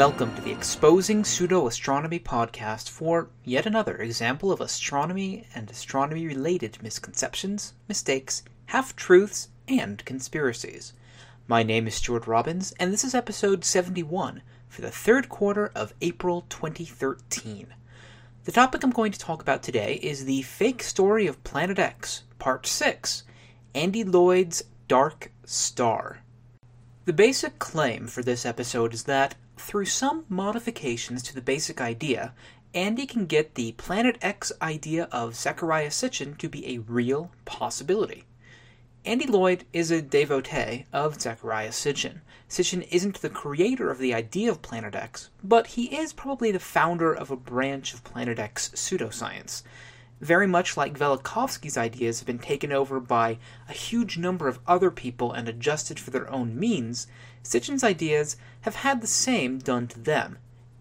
Welcome to the Exposing Pseudo-Astronomy podcast for yet another example of astronomy and astronomy-related misconceptions, mistakes, half-truths, and conspiracies. My name is Stuart Robbins, and this is episode 71 for the third quarter of April 2013. The topic I'm going to talk about today is the fake story of Planet X, Part 6, Andy Lloyd's Dark Star. The basic claim for this episode is that, through some modifications to the basic idea, Andy can get the Planet X idea of Zecharia Sitchin to be a real possibility. Andy Lloyd is a devotee of Zecharia Sitchin. Sitchin isn't the creator of the idea of Planet X, but he is probably the founder of a branch of Planet X pseudoscience. Very much like Velikovsky's ideas have been taken over by a huge number of other people and adjusted for their own means, Sitchin's ideas have had the same done to them.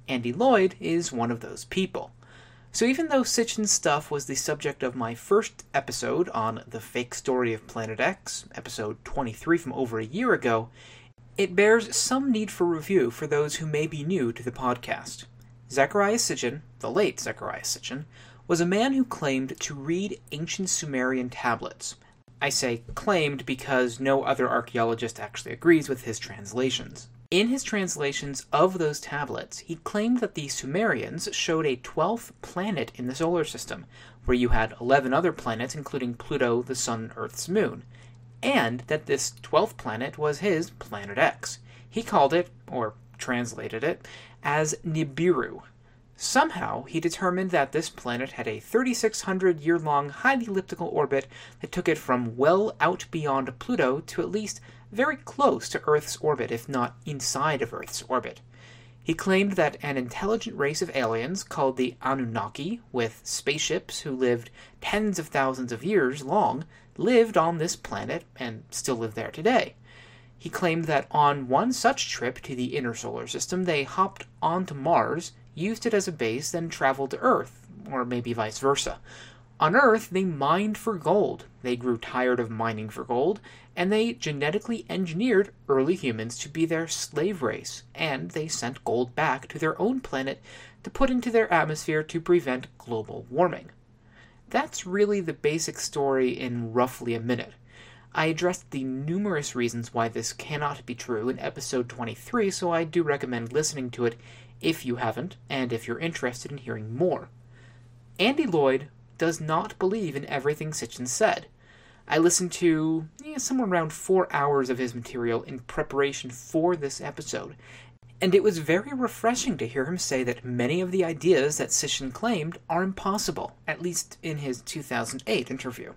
Andy Lloyd is one of those people. So even though Sitchin's stuff was the subject of my first episode on the fake story of Planet X, episode 23 from over a year ago, it bears some need for review for those who may be new to the podcast. Zecharia Sitchin, the late Zecharia Sitchin, was a man who claimed to read ancient Sumerian tablets. I say claimed because no other archaeologist actually agrees with his translations. In his translations of those tablets, he claimed that the Sumerians showed a 12th planet in the solar system, where you had 11 other planets, including Pluto, the sun, Earth's moon, and that this 12th planet was his Planet X. He called it, or translated it, as Nibiru. Somehow, he determined that this planet had a 3,600-year-long highly elliptical orbit that took it from well out beyond Pluto to at least very close to Earth's orbit, if not inside of Earth's orbit. He claimed that an intelligent race of aliens called the Anunnaki, with spaceships who lived tens of thousands of years long, lived on this planet and still live there today. He claimed that on one such trip to the inner solar system, they hopped onto Mars, used it as a base, then traveled to Earth, or maybe vice versa. On Earth, they mined for gold, they grew tired of mining for gold, and they genetically engineered early humans to be their slave race, and they sent gold back to their own planet to put into their atmosphere to prevent global warming. That's really the basic story in roughly a minute. I addressed the numerous reasons why this cannot be true in episode 23, so I do recommend listening to it if you haven't, and if you're interested in hearing more. Andy Lloyd does not believe in everything Sitchin said. I listened to somewhere around 4 hours of his material in preparation for this episode, and it was very refreshing to hear him say that many of the ideas that Sitchin claimed are impossible, at least in his 2008 interview.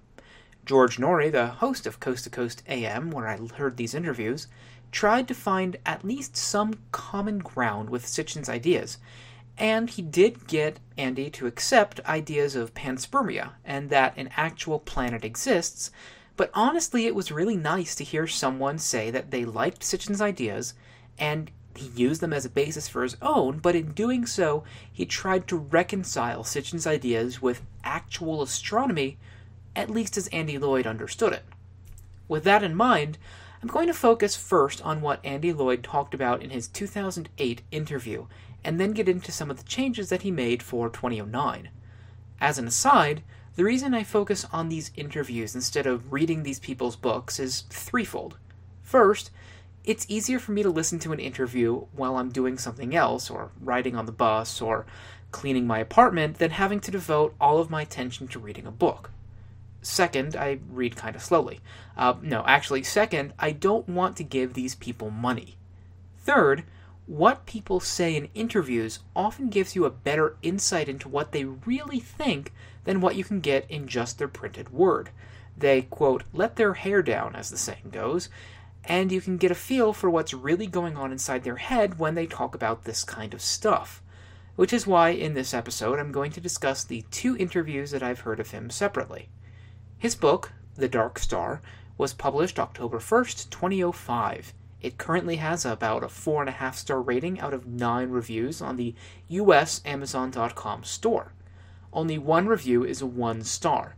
George Norrie, the host of Coast to Coast AM, where I heard these interviews, tried to find at least some common ground with Sitchin's ideas, and he did get Andy to accept ideas of panspermia and that an actual planet exists, but honestly it was really nice to hear someone say that they liked Sitchin's ideas and he used them as a basis for his own, but in doing so he tried to reconcile Sitchin's ideas with actual astronomy, at least as Andy Lloyd understood it. With that in mind, I'm going to focus first on what Andy Lloyd talked about in his 2008 interview, and then get into some of the changes that he made for 2009. As an aside, the reason I focus on these interviews instead of reading these people's books is threefold. First, it's easier for me to listen to an interview while I'm doing something else, or riding on the bus, or cleaning my apartment, than having to devote all of my attention to reading a book. Second, I read kind of slowly. Second, I don't want to give these people money. Third, what people say in interviews often gives you a better insight into what they really think than what you can get in just their printed word. They, quote, let their hair down, as the saying goes, and you can get a feel for what's really going on inside their head when they talk about this kind of stuff. Which is why, in this episode, I'm going to discuss the two interviews that I've heard of him separately. His book, The Dark Star, was published October 1st, 2005. It currently has about a 4.5-star rating out of 9 reviews on the US Amazon.com store. Only one review is a 1-star.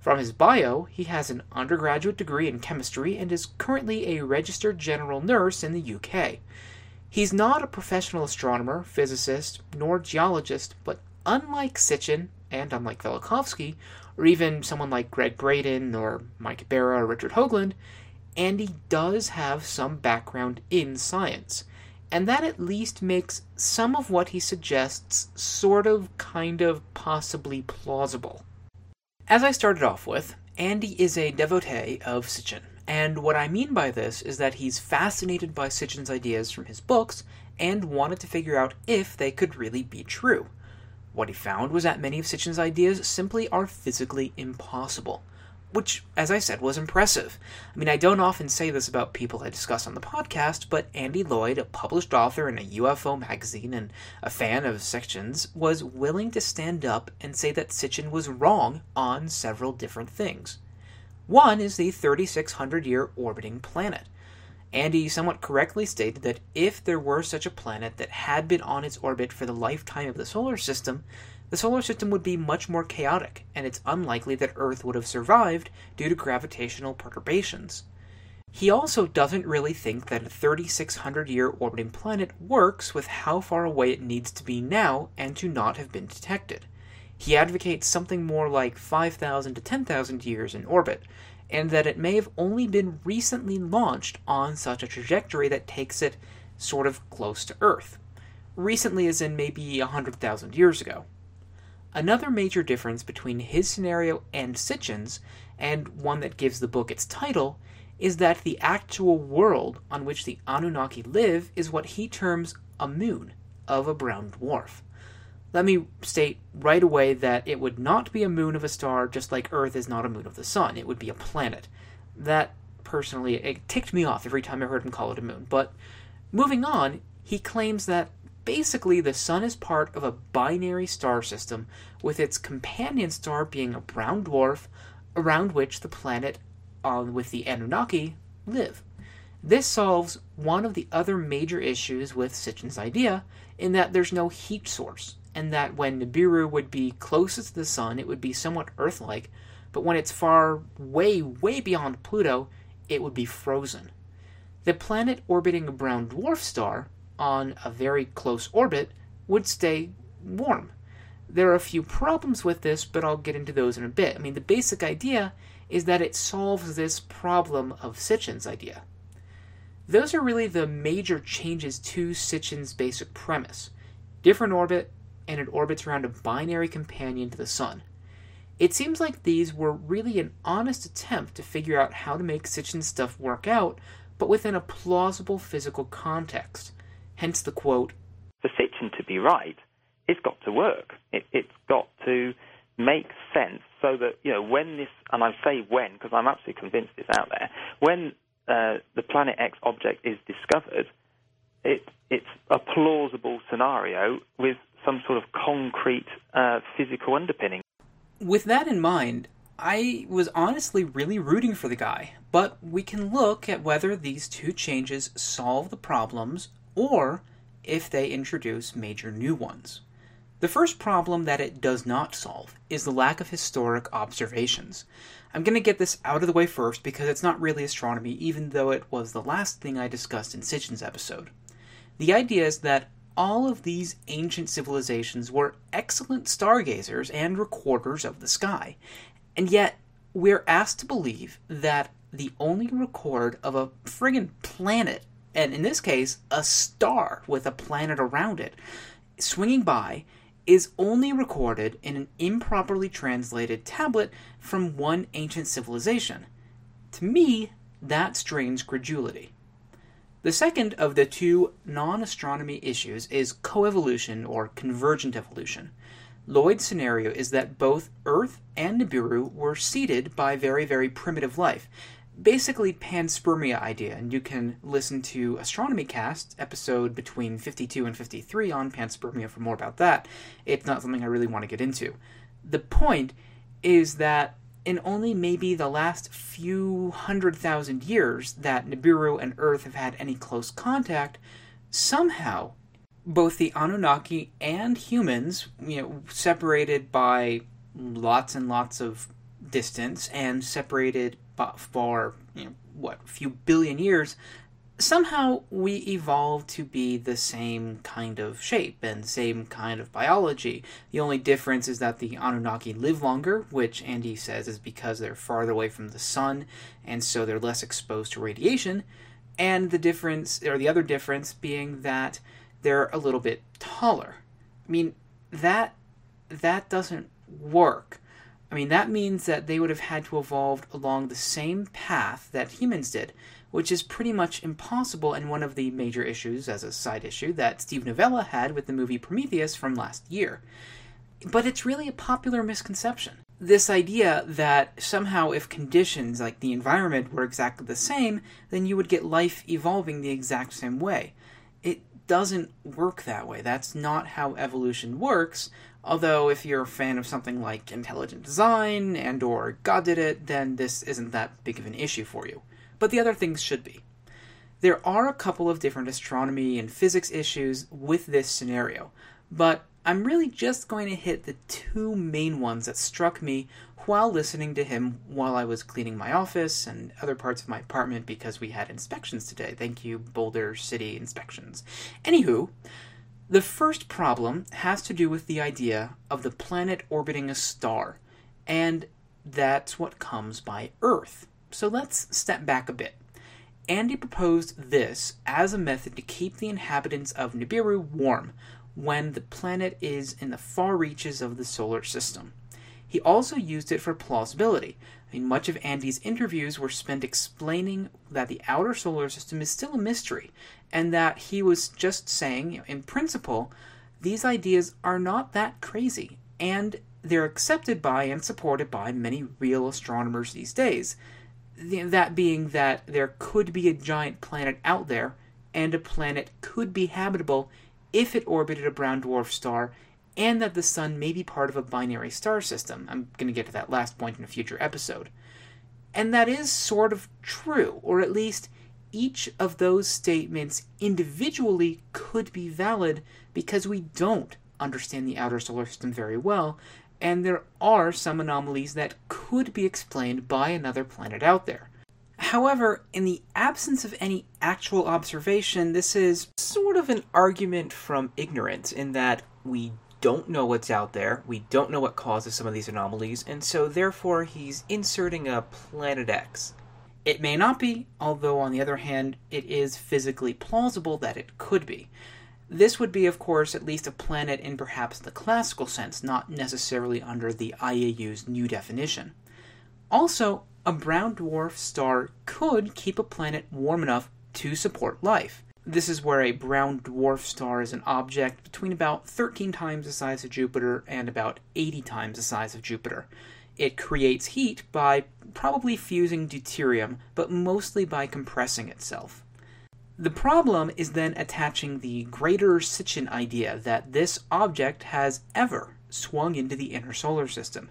From his bio, he has an undergraduate degree in chemistry and is currently a registered general nurse in the UK. He's not a professional astronomer, physicist, nor geologist, but unlike Sitchin, and unlike Velikovsky, or even someone like Greg Braden, or Mike Barra, or Richard Hoagland, Andy does have some background in science, and that at least makes some of what he suggests sort of, kind of, possibly plausible. As I started off with, Andy is a devotee of Sitchin, and what I mean by this is that he's fascinated by Sitchin's ideas from his books, and wanted to figure out if they could really be true. What he found was that many of Sitchin's ideas simply are physically impossible, which, as I said, was impressive. I mean, I don't often say this about people I discuss on the podcast, but Andy Lloyd, a published author in a UFO magazine and a fan of Sitchin's, was willing to stand up and say that Sitchin was wrong on several different things. One is the 3,600-year orbiting planet. Andy somewhat correctly stated that if there were such a planet that had been on its orbit for the lifetime of the solar system would be much more chaotic, and it's unlikely that Earth would have survived due to gravitational perturbations. He also doesn't really think that a 3,600-year orbiting planet works with how far away it needs to be now and to not have been detected. He advocates something more like 5,000 to 10,000 years in orbit, and that it may have only been recently launched on such a trajectory that takes it sort of close to Earth. Recently as in maybe 100,000 years ago. Another major difference between his scenario and Sitchin's, and one that gives the book its title, is that the actual world on which the Anunnaki live is what he terms a moon of a brown dwarf. Let me state right away that it would not be a moon of a star, just like Earth is not a moon of the sun. It would be a planet. That, personally, it ticked me off every time I heard him call it a moon. But moving on, he claims that basically, the Sun is part of a binary star system, with its companion star being a brown dwarf, around which the planet with the Anunnaki live. This solves one of the other major issues with Sitchin's idea, in that there's no heat source, and that when Nibiru would be closest to the Sun, it would be somewhat Earth-like, but when it's far, way, way beyond Pluto, it would be frozen. The planet orbiting a brown dwarf star, on a very close orbit, would stay warm. There are a few problems with this, but I'll get into those in a bit. I mean, the basic idea is that it solves this problem of Sitchin's idea. Those are really the major changes to Sitchin's basic premise. Different orbit, and it orbits around a binary companion to the Sun. It seems like these were really an honest attempt to figure out how to make Sitchin's stuff work out, but within a plausible physical context. Hence the quote, "For Sitchin to be right, it's got to work. It's got to make sense so that, you know, when this," and I say when because I'm absolutely convinced it's out there, when the Planet X object is discovered, it's a plausible scenario with some sort of concrete physical underpinning. With that in mind, I was honestly really rooting for the guy, but we can look at whether these two changes solve the problems or if they introduce major new ones. The first problem that it does not solve is the lack of historic observations. I'm going to get this out of the way first because it's not really astronomy, even though it was the last thing I discussed in Sitchin's episode. The idea is that all of these ancient civilizations were excellent stargazers and recorders of the sky, and yet we're asked to believe that the only record of a friggin' planet, and in this case, a star with a planet around it, swinging by, is only recorded in an improperly translated tablet from one ancient civilization. To me, that strains credulity. The second of the two non-astronomy issues is coevolution or convergent evolution. Lloyd's scenario is that both Earth and Nibiru were seeded by very, very primitive life, basically panspermia idea, and you can listen to Astronomy Cast episode between 52 and 53 on panspermia for more about that. It's not something I really want to get into. The point is that in only maybe the last few 100,000 years that Nibiru and Earth have had any close contact, somehow both the Anunnaki and humans, you know, separated by lots and lots of distance and separated for, you know, what, a few billion years, somehow we evolved to be the same kind of shape and same kind of biology. The only difference is that the Anunnaki live longer, which Andy says is because they're farther away from the sun, and so they're less exposed to radiation. And the difference, or the other difference, being that they're a little bit taller. I mean, that doesn't work. I mean, that means that they would have had to evolve along the same path that humans did, which is pretty much impossible, and one of the major issues, as a side issue, that Steve Novella had with the movie Prometheus from last year. But it's really a popular misconception. This idea that somehow if conditions like the environment were exactly the same, then you would get life evolving the exact same way. It doesn't work that way. That's not how evolution works. Although if you're a fan of something like intelligent design and or God did it, then this isn't that big of an issue for you. But the other things should be. There are a couple of different astronomy and physics issues with this scenario, but I'm really just going to hit the two main ones that struck me while listening to him while I was cleaning my office and other parts of my apartment because we had inspections today. Thank you, Boulder City Inspections. Anywho, the first problem has to do with the idea of the planet orbiting a star, and that's what comes by Earth. So let's step back a bit. Andy proposed this as a method to keep the inhabitants of Nibiru warm when the planet is in the far reaches of the solar system. He also used it for plausibility. I mean, much of Andy's interviews were spent explaining that the outer solar system is still a mystery, and that he was just saying, you know, in principle, these ideas are not that crazy, and they're accepted by and supported by many real astronomers these days. That being that there could be a giant planet out there, and a planet could be habitable if it orbited a brown dwarf star, and that the sun may be part of a binary star system. I'm going to get to that last point in a future episode. And that is sort of true, or at least each of those statements individually could be valid because we don't understand the outer solar system very well, and there are some anomalies that could be explained by another planet out there. However, in the absence of any actual observation, this is sort of an argument from ignorance in that we don't know what's out there, we don't know what causes some of these anomalies, and so therefore he's inserting a Planet X. It may not be, although on the other hand, it is physically plausible that it could be. This would be, of course, at least a planet in perhaps the classical sense, not necessarily under the IAU's new definition. Also, a brown dwarf star could keep a planet warm enough to support life. This is where a brown dwarf star is an object between about 13 times the size of Jupiter and about 80 times the size of Jupiter. It creates heat by probably fusing deuterium, but mostly by compressing itself. The problem is then attaching the greater Sitchin idea that this object has ever swung into the inner solar system.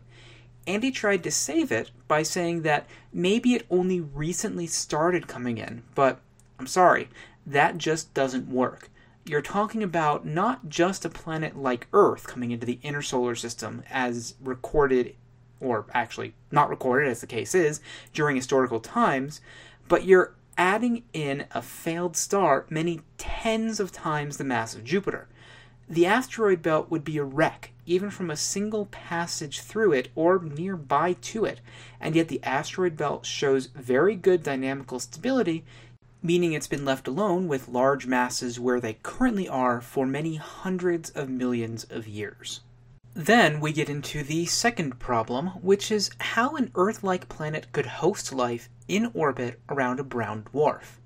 Andy tried to save it by saying that maybe it only recently started coming in, but I'm sorry, that just doesn't work. You're talking about not just a planet like Earth coming into the inner solar system as recorded, or actually not recorded as the case is, during historical times, but you're adding in a failed star many tens of times the mass of Jupiter. The asteroid belt would be a wreck, even from a single passage through it or nearby to it, and yet the asteroid belt shows very good dynamical stability, meaning it's been left alone with large masses where they currently are for many hundreds of millions of years. Then we get into the second problem, which is how an Earth-like planet could host life in orbit around a brown dwarf.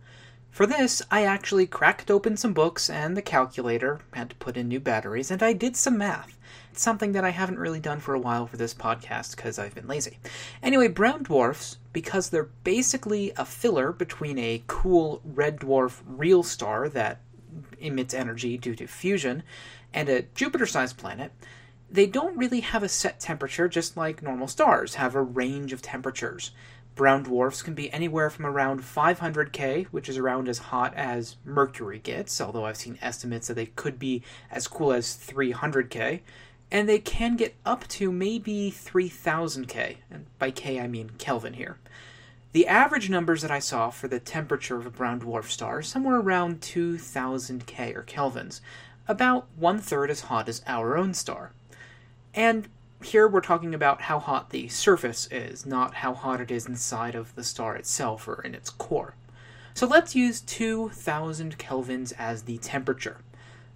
For this, I actually cracked open some books and the calculator, had to put in new batteries, and I did some math. It's something that I haven't really done for a while for this podcast because I've been lazy. Anyway, brown dwarfs, because they're basically a filler between a cool red dwarf real star that emits energy due to fusion and a Jupiter-sized planet, they don't really have a set temperature, just like normal stars have a range of temperatures. Brown dwarfs can be anywhere from around 500K, which is around as hot as Mercury gets, although I've seen estimates that they could be as cool as 300K, and they can get up to maybe 3000K, and by K I mean Kelvin here. The average numbers that I saw for the temperature of a brown dwarf star is somewhere around 2000 K or kelvins, about one-third as hot as our own star. And here we're talking about how hot the surface is, not how hot it is inside of the star itself or in its core. So let's use 2000 kelvins as the temperature.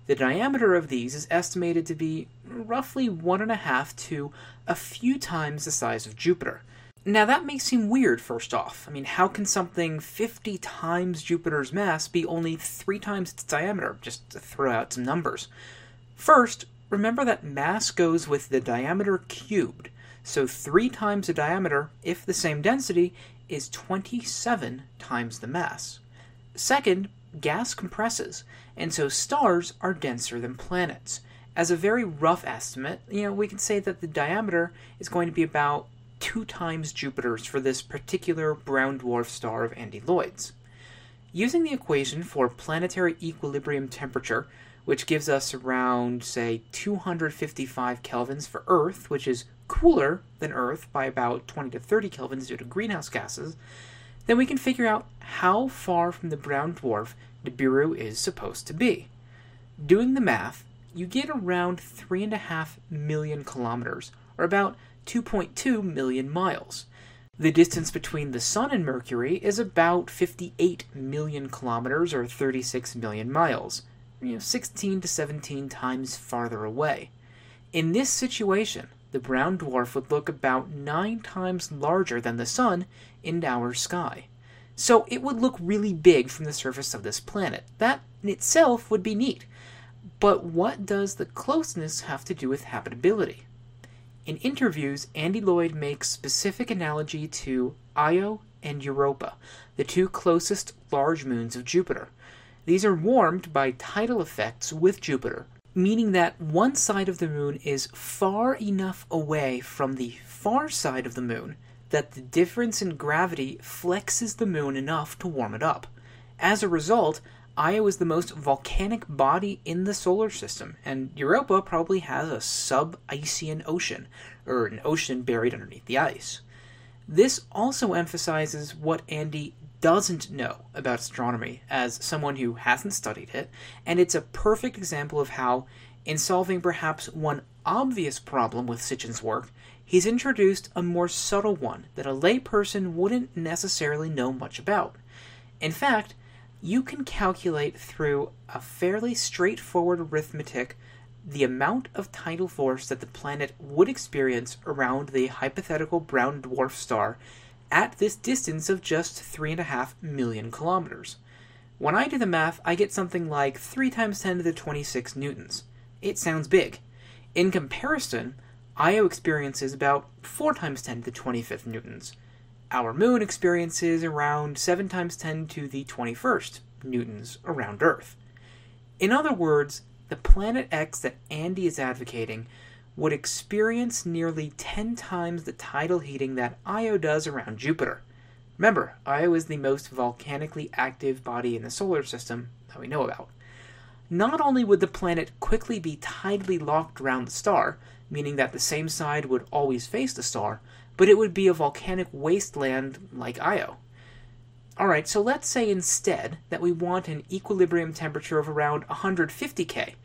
The diameter of these is estimated to be roughly 1.5 to a few times the size of Jupiter. Now that may seem weird first off. I mean, how can something 50 times Jupiter's mass be only 3 times its diameter? Just to throw out some numbers. First, remember that mass goes with the diameter cubed, so 3 times the diameter, if the same density, is 27 times the mass. Second, gas compresses, and so stars are denser than planets. As a very rough estimate, we can say that the diameter is going to be about 2 times Jupiter's for this particular brown dwarf star of Andy Lloyd's. Using the equation for planetary equilibrium temperature, which gives us around, say, 255 kelvins for Earth, which is cooler than Earth by about 20 to 30 kelvins due to greenhouse gases, then we can figure out how far from the brown dwarf Nibiru is supposed to be. Doing the math, you get around 3.5 million kilometers, or about 2.2 million miles. The distance between the Sun and Mercury is about 58 million kilometers, or 36 million miles. 16 to 17 times farther away. In this situation, the brown dwarf would look about 9 times larger than the Sun in our sky. So it would look really big from the surface of this planet. That in itself would be neat. But what does the closeness have to do with habitability? In interviews, Andy Lloyd makes specific analogy to Io and Europa, the 2 closest large moons of Jupiter. These are warmed by tidal effects with Jupiter, meaning that one side of the moon is far enough away from the far side of the moon that the difference in gravity flexes the moon enough to warm it up. As a result, Io is the most volcanic body in the solar system, and Europa probably has a sub-Icean ocean, or an ocean buried underneath the ice. This also emphasizes what Andy doesn't know about astronomy as someone who hasn't studied it, and it's a perfect example of how, in solving perhaps one obvious problem with Sitchin's work, he's introduced a more subtle one that a layperson wouldn't necessarily know much about. In fact, you can calculate through a fairly straightforward arithmetic the amount of tidal force that the planet would experience around the hypothetical brown dwarf star at this distance of just 3.5 million kilometers. When I do the math, I get something like 3 times 10 to the 26 newtons. It sounds big. In comparison, Io experiences about 4 times 10 to the 25th newtons. Our moon experiences around 7 times 10 to the 21st newtons around Earth. In other words, the planet X that Andy is advocating would experience nearly 10 times the tidal heating that Io does around Jupiter. Remember, Io is the most volcanically active body in the solar system that we know about. Not only would the planet quickly be tidally locked around the star, meaning that the same side would always face the star, but it would be a volcanic wasteland like Io. Alright, so let's say instead that we want an equilibrium temperature of around 150 K,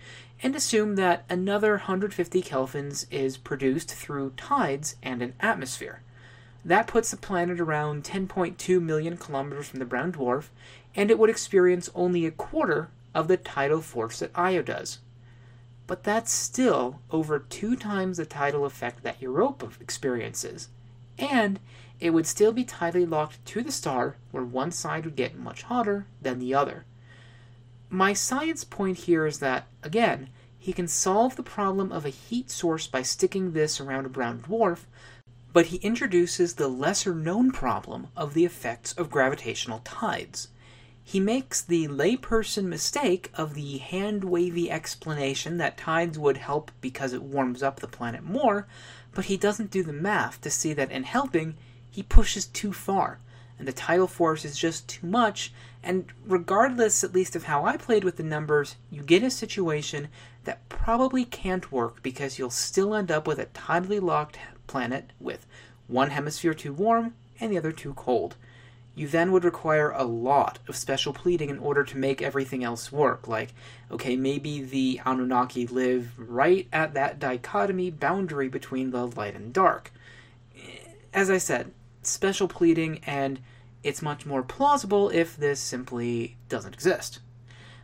and assume that another 150 kelvins is produced through tides and an atmosphere. That puts the planet around 10.2 million kilometers from the brown dwarf, and it would experience only a quarter of the tidal force that Io does. But that's still over 2 times the tidal effect that Europa experiences, and it would still be tidally locked to the star, where one side would get much hotter than the other. My science point here is that, again, he can solve the problem of a heat source by sticking this around a brown dwarf, but he introduces the lesser-known problem of the effects of gravitational tides. He makes the layperson mistake of the hand-wavy explanation that tides would help because it warms up the planet more, but he doesn't do the math to see that in helping, he pushes too far, and the tidal force is just too much, and regardless, at least, of how I played with the numbers, you get a situation that probably can't work because you'll still end up with a tidally locked planet with one hemisphere too warm and the other too cold. you then would require a lot of special pleading in order to make everything else work. Like, okay, maybe the Anunnaki live right at that dichotomy boundary between the light and dark. As I said, special pleading, and it's much more plausible if this simply doesn't exist.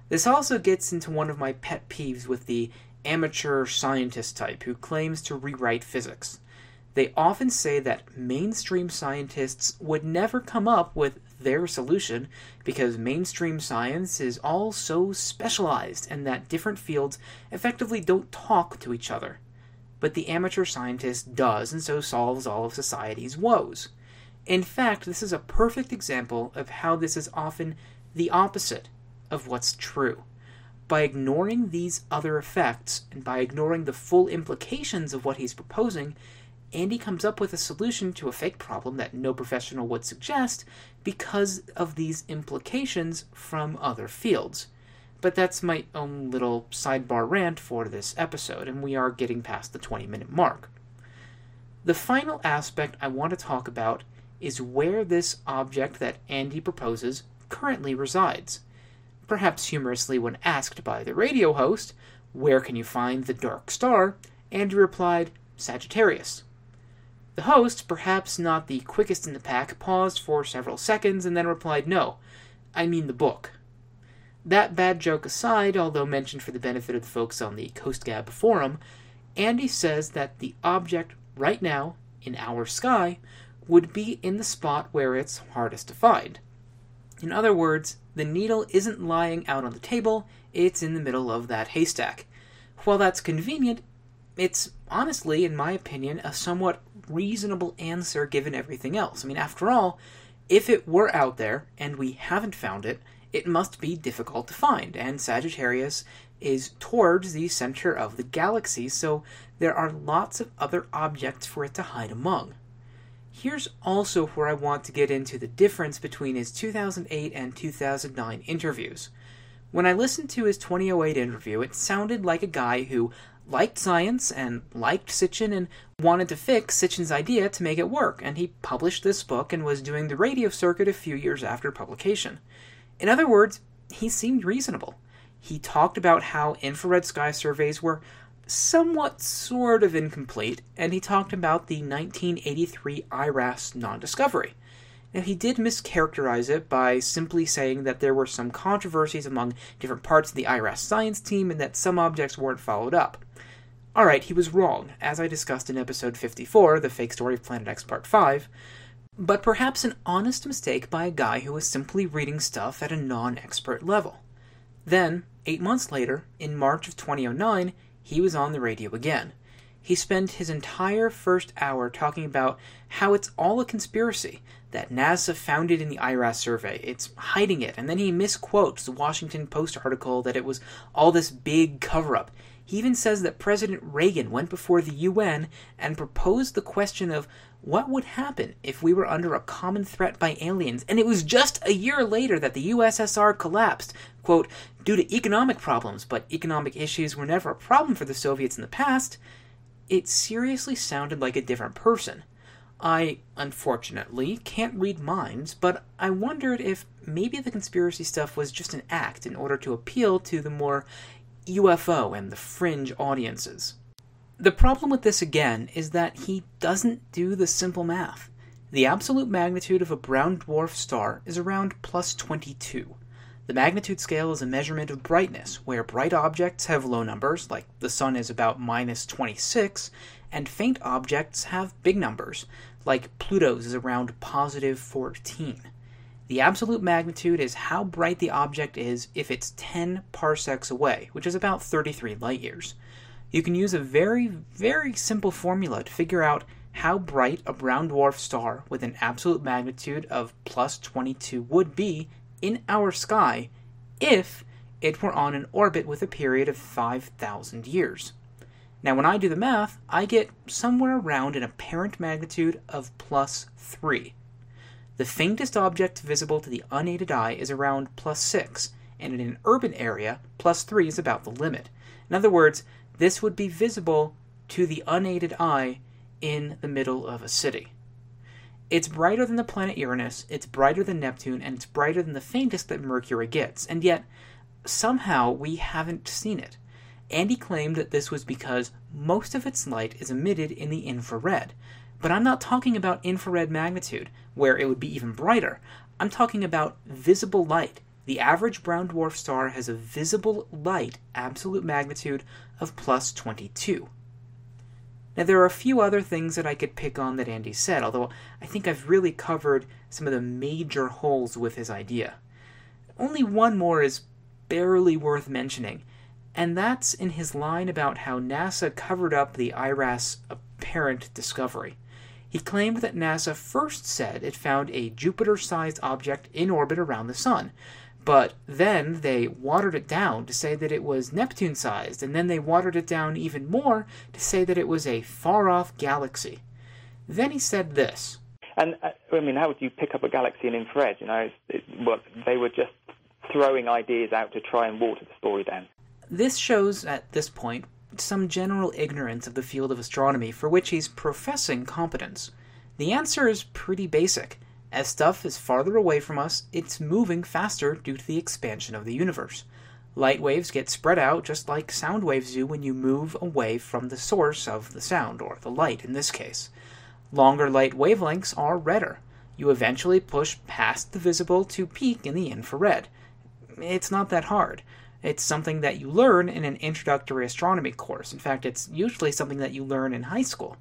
This also gets into one of my pet peeves with the amateur scientist type who claims to rewrite physics. They often say that mainstream scientists would never come up with their solution because mainstream science is all so specialized and that different fields effectively don't talk to each other. But the amateur scientist does, and so solves all of society's woes. In fact, this is a perfect example of how this is often the opposite of what's true. By ignoring these other effects, and by ignoring the full implications of what he's proposing, Andy comes up with a solution to a fake problem that no professional would suggest because of these implications from other fields. But that's my own little sidebar rant for this episode, and we are getting past the 20-minute mark. The final aspect I want to talk about is where this object that Andy proposes currently resides. Perhaps humorously, when asked by the radio host, "Where can you find the Dark Star?" Andy replied, "Sagittarius." The host, perhaps not the quickest in the pack, paused for several seconds and then replied, "No, I mean the book." That bad joke aside, although mentioned for the benefit of the folks on the Coast Gab forum, Andy says that the object right now, in our sky, would be in the spot where it's hardest to find. In other words, the needle isn't lying out on the table, it's in the middle of that haystack. While that's convenient, it's honestly, in my opinion, a somewhat reasonable answer given everything else. I mean, after all, if it were out there and we haven't found it, it must be difficult to find, and Sagittarius is towards the center of the galaxy, so there are lots of other objects for it to hide among. Here's also where I want to get into the difference between his 2008 and 2009 interviews. When I listened to his 2008 interview, it sounded like a guy who liked science and liked Sitchin and wanted to fix Sitchin's idea to make it work, and he published this book and was doing the radio circuit a few years after publication. In other words, he seemed reasonable. He talked about how infrared sky surveys were somewhat sort of incomplete, and he talked about the 1983 IRAS non-discovery. Now, he did mischaracterize it by simply saying that there were some controversies among different parts of the IRAS science team and that some objects weren't followed up. Alright, he was wrong, as I discussed in episode 54, The Fake Story of Planet X Part 5, but perhaps an honest mistake by a guy who was simply reading stuff at a non-expert level. Then, 8 months later, in March of 2009, he was on the radio again. He spent his entire first hour talking about how it's all a conspiracy, that NASA found it in the IRAS survey, it's hiding it, and then he misquotes the Washington Post article that it was all this big cover-up. He even says that President Reagan went before the UN and proposed the question of what would happen if we were under a common threat by aliens, and it was just a year later that the USSR collapsed, quote, due to economic problems, but economic issues were never a problem for the Soviets in the past. It seriously sounded like a different person. I, unfortunately, can't read minds, but I wondered if maybe the conspiracy stuff was just an act in order to appeal to the more UFO and the fringe audiences. The problem with this again is that he doesn't do the simple math. The absolute magnitude of a brown dwarf star is around plus 22. The magnitude scale is a measurement of brightness, where bright objects have low numbers, like the sun is about minus 26, and faint objects have big numbers, like Pluto's is around positive 14. The absolute magnitude is how bright the object is if it's 10 parsecs away, which is about 33 light-years. You can use a very, very simple formula to figure out how bright a brown dwarf star with an absolute magnitude of plus 22 would be in our sky if it were on an orbit with a period of 5,000 years. Now, when I do the math, I get somewhere around an apparent magnitude of plus 3. The faintest object visible to the unaided eye is around plus 6, and in an urban area, plus 3 is about the limit. In other words, this would be visible to the unaided eye in the middle of a city. It's brighter than the planet Uranus, it's brighter than Neptune, and it's brighter than the faintest that Mercury gets, and yet somehow we haven't seen it. Andy claimed that this was because most of its light is emitted in the infrared. But I'm not talking about infrared magnitude, where it would be even brighter. I'm talking about visible light. The average brown dwarf star has a visible light absolute magnitude of plus 22. Now, there are a few other things that I could pick on that Andy said, although I think I've really covered some of the major holes with his idea. Only one more is barely worth mentioning, and that's in his line about how NASA covered up the IRAS apparent discovery. He claimed that NASA first said it found a Jupiter-sized object in orbit around the Sun, but then they watered it down to say that it was Neptune-sized, and then they watered it down even more to say that it was a far-off galaxy. Then he said this. And, I mean, how would you pick up a galaxy in infrared? You know, they were just throwing ideas out to try and water the story down. This shows, at this point, some general ignorance of the field of astronomy for which he's professing competence. The answer is pretty basic. As stuff is farther away from us, it's moving faster due to the expansion of the universe. Light waves get spread out just like sound waves do when you move away from the source of the sound, or the light in this case. Longer light wavelengths are redder. You eventually push past the visible to peak in the infrared. It's not that hard. It's something that you learn in an introductory astronomy course. In fact, it's usually something that you learn in high school.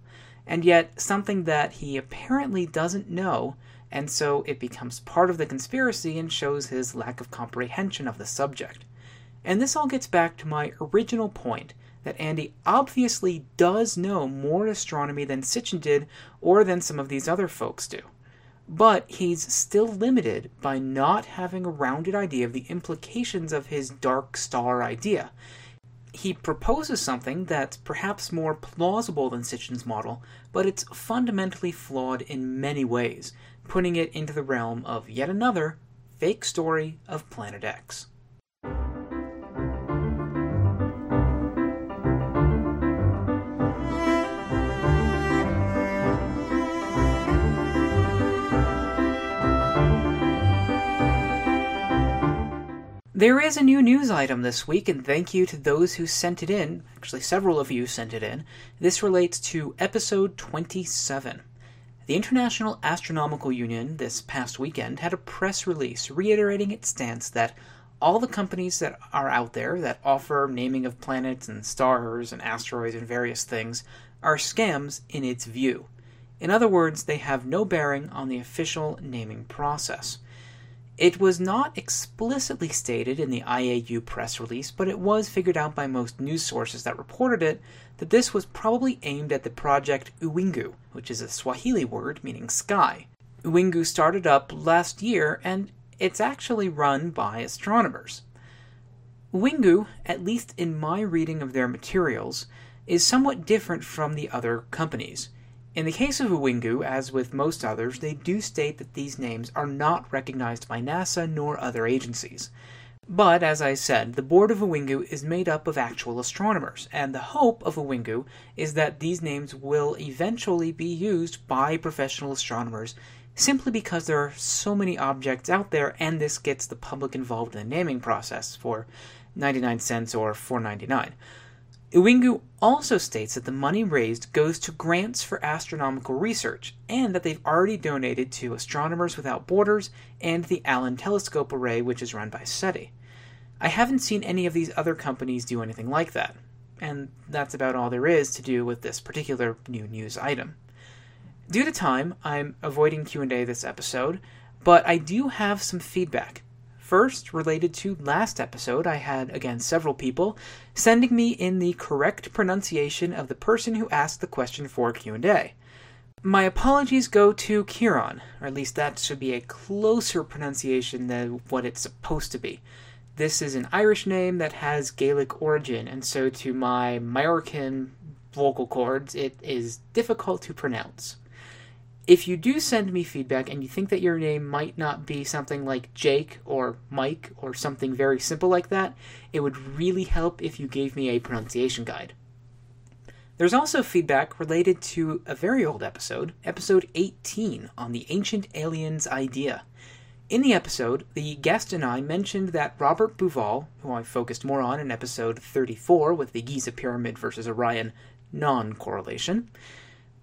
And yet, something that he apparently doesn't know, and so it becomes part of the conspiracy and shows his lack of comprehension of the subject. And this all gets back to my original point, that Andy obviously does know more astronomy than Sitchin did, or than some of these other folks do. But he's still limited by not having a rounded idea of the implications of his dark star idea. He proposes something that's perhaps more plausible than Sitchin's model, but it's fundamentally flawed in many ways, putting it into the realm of yet another fake story of Planet X. There is a new news item this week, and thank you to those who sent it in. Actually, several of you sent it in. This relates to episode 27. The International Astronomical Union this past weekend had a press release reiterating its stance that all the companies that are out there that offer naming of planets and stars and asteroids and various things are scams in its view. In other words, they have no bearing on the official naming process. It was not explicitly stated in the IAU press release, but it was figured out by most news sources that reported it that this was probably aimed at the project Uwingu, which is a Swahili word meaning sky. Uwingu started up last year, and it's actually run by astronomers. Uwingu, at least in my reading of their materials, is somewhat different from the other companies. In the case of Uwingu, as with most others, they do state that these names are not recognized by NASA nor other agencies. But, as I said, the board of Uwingu is made up of actual astronomers, and the hope of Uwingu is that these names will eventually be used by professional astronomers simply because there are so many objects out there, and this gets the public involved in the naming process for 99 cents or $4.99. Uwingu also states that the money raised goes to grants for astronomical research, and that they've already donated to Astronomers Without Borders and the Allen Telescope Array, which is run by SETI. I haven't seen any of these other companies do anything like that, and that's about all there is to do with this particular new news item. Due to time, I'm avoiding Q&A this episode, but I do have some feedback. First, related to last episode, I had, again, several people sending me in the correct pronunciation of the person who asked the question for Q&A. My apologies go to Kiran, or at least that should be a closer pronunciation than what it's supposed to be. This is an Irish name that has Gaelic origin, and so to my American vocal cords, it is difficult to pronounce. If you do send me feedback and you think that your name might not be something like Jake or Mike or something very simple like that, it would really help if you gave me a pronunciation guide. There's also feedback related to a very old episode, episode 18, on the ancient aliens idea. In the episode, the guest and I mentioned that Robert Bauval, who I focused more on in episode 34 with the Giza Pyramid versus Orion non-correlation,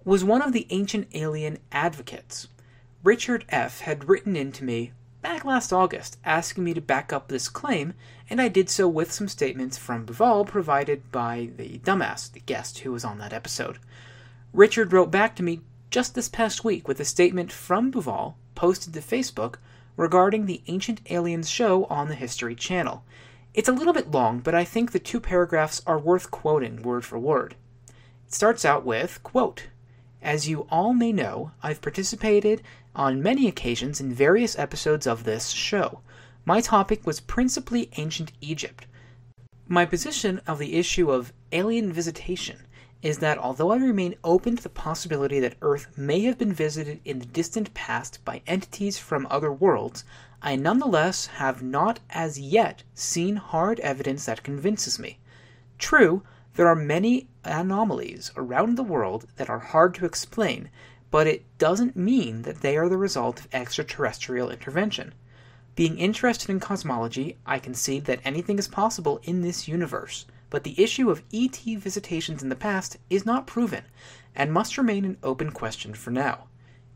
was one of the ancient alien advocates. Richard F. had written in to me back last August asking me to back up this claim, and I did so with some statements from Bauval provided by the dumbass, the guest who was on that episode. Richard wrote back to me just this past week with a statement from Bauval posted to Facebook regarding the Ancient Aliens show on the History Channel. It's a little bit long, but I think the two paragraphs are worth quoting word for word. It starts out with, quote, "As you all may know, I've participated on many occasions in various episodes of this show. My topic was principally ancient Egypt. My position of the issue of alien visitation is that although I remain open to the possibility that Earth may have been visited in the distant past by entities from other worlds, I nonetheless have not as yet seen hard evidence that convinces me. True, there are many anomalies around the world that are hard to explain, but it doesn't mean that they are the result of extraterrestrial intervention. Being interested in cosmology, I concede that anything is possible in this universe. But the issue of ET visitations in the past is not proven, and must remain an open question for now.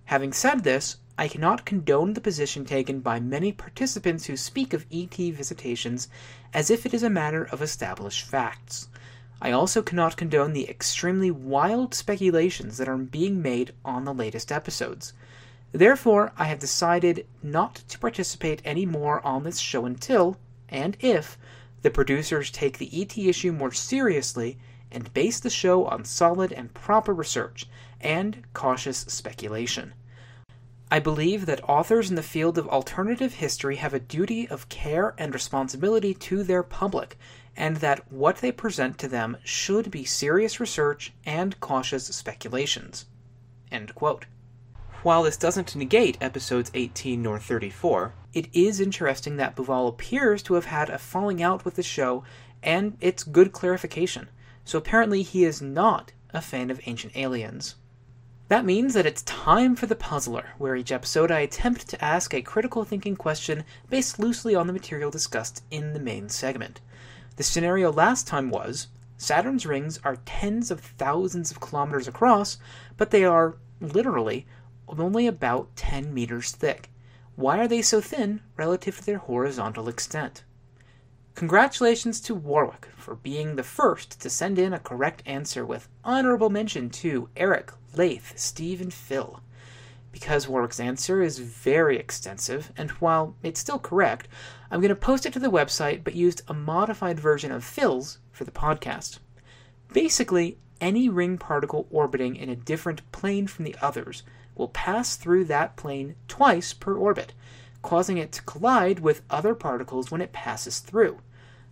Having said this, I cannot condone the position taken by many participants who speak of ET visitations as if it is a matter of established facts. I also cannot condone the extremely wild speculations that are being made on the latest episodes. Therefore, I have decided not to participate any more on this show until, and if, the producers take the ET issue more seriously and base the show on solid and proper research and cautious speculation. I believe that authors in the field of alternative history have a duty of care and responsibility to their public, and that what they present to them should be serious research and cautious speculations." End quote. While this doesn't negate episodes 18 nor 34, it is interesting that Bauval appears to have had a falling out with the show, and it's good clarification. So apparently he is not a fan of Ancient Aliens. That means that it's time for The Puzzler, where each episode I attempt to ask a critical thinking question based loosely on the material discussed in the main segment. The scenario last time was, Saturn's rings are tens of thousands of kilometers across, but they are, literally, only about 10 meters thick. Why are they so thin relative to their horizontal extent? Congratulations to Warwick for being the first to send in a correct answer with honorable mention to Eric, Laith, Steve, and Phil. Because Warwick's answer is very extensive, and while it's still correct, I'm going to post it to the website but used a modified version of Phil's for the podcast. Basically, any ring particle orbiting in a different plane from the others will pass through that plane twice per orbit, causing it to collide with other particles when it passes through.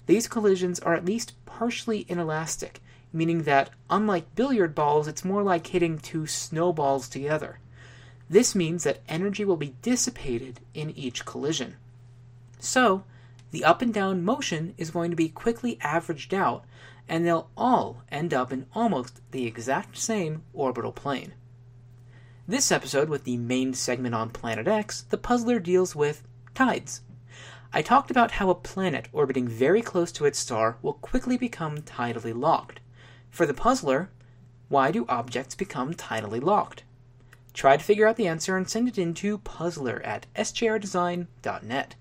These collisions are at least partially inelastic, meaning that, unlike billiard balls, it's more like hitting two snowballs together. This means that energy will be dissipated in each collision. So, the up and down motion is going to be quickly averaged out, and they'll all end up in almost the exact same orbital plane. This episode, with the main segment on Planet X, the Puzzler deals with tides. I talked about how a planet orbiting very close to its star will quickly become tidally locked. For the Puzzler, why do objects become tidally locked? Try to figure out the answer and send it in to puzzler@sjrdesign.net.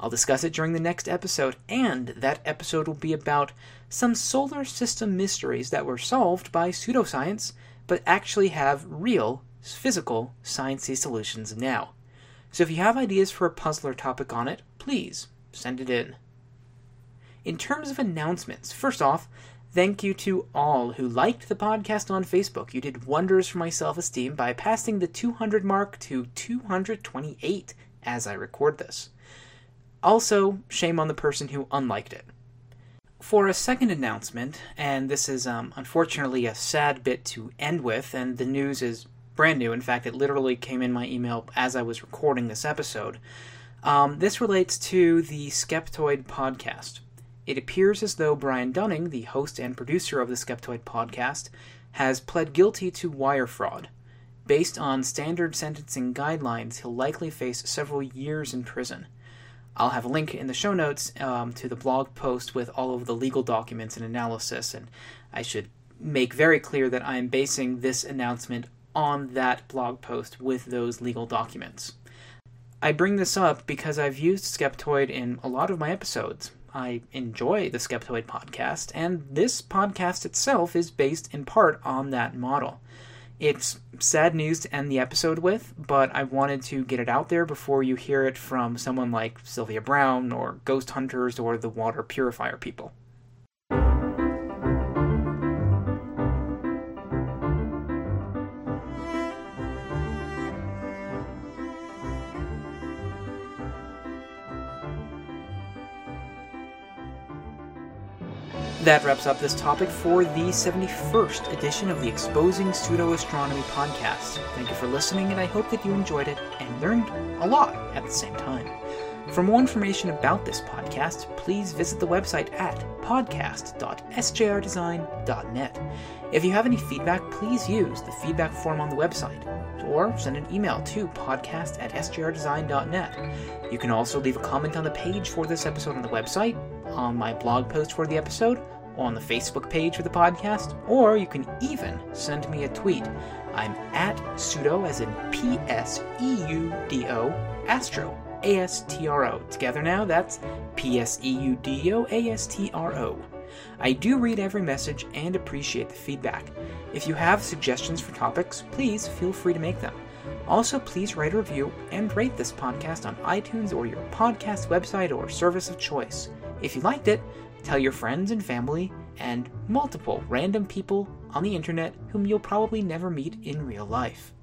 I'll discuss it during the next episode, and that episode will be about some solar system mysteries that were solved by pseudoscience, but actually have real physical sciencey solutions now. So if you have ideas for a Puzzler topic on it, please send it in. In terms of announcements, first off, thank you to all who liked the podcast on Facebook. You did wonders for my self-esteem by passing the 200 mark to 228 as I record this. Also, shame on the person who unliked it. For a second announcement, and this is unfortunately a sad bit to end with, and the news is brand new. In fact, it literally came in my email as I was recording this episode. This relates to the Skeptoid podcast. It appears as though Brian Dunning, the host and producer of the Skeptoid podcast, has pled guilty to wire fraud. Based on standard sentencing guidelines, he'll likely face several years in prison. I'll have a link in the show notes to the blog post with all of the legal documents and analysis, and I should make very clear that I am basing this announcement on that blog post with those legal documents. I bring this up because I've used Skeptoid in a lot of my episodes. I enjoy the Skeptoid podcast, and this podcast itself is based in part on that model. It's sad news to end the episode with, but I wanted to get it out there before you hear it from someone like Sylvia Brown or Ghost Hunters or the Water Purifier people. That wraps up this topic for the 71st edition of the Exposing Pseudo-Astronomy podcast. Thank you for listening, and I hope that you enjoyed it and learned a lot at the same time. For more information about this podcast, please visit the website at podcast.sjrdesign.net. If you have any feedback, please use the feedback form on the website, or send an email to podcast@sjrdesign.net. You can also leave a comment on the page for this episode on the website, on my blog post for the episode, on the Facebook page for the podcast, or you can even send me a tweet. I'm at pseudo, as in P-S-E-U-D-O, astro, A-S-T-R-O. Together now, that's P-S-E-U-D-O, A-S-T-R-O. I do read every message and appreciate the feedback. If you have suggestions for topics, please feel free to make them. Also, please write a review and rate this podcast on iTunes or your podcast website or service of choice. If you liked it, tell your friends and family and multiple random people on the internet whom you'll probably never meet in real life.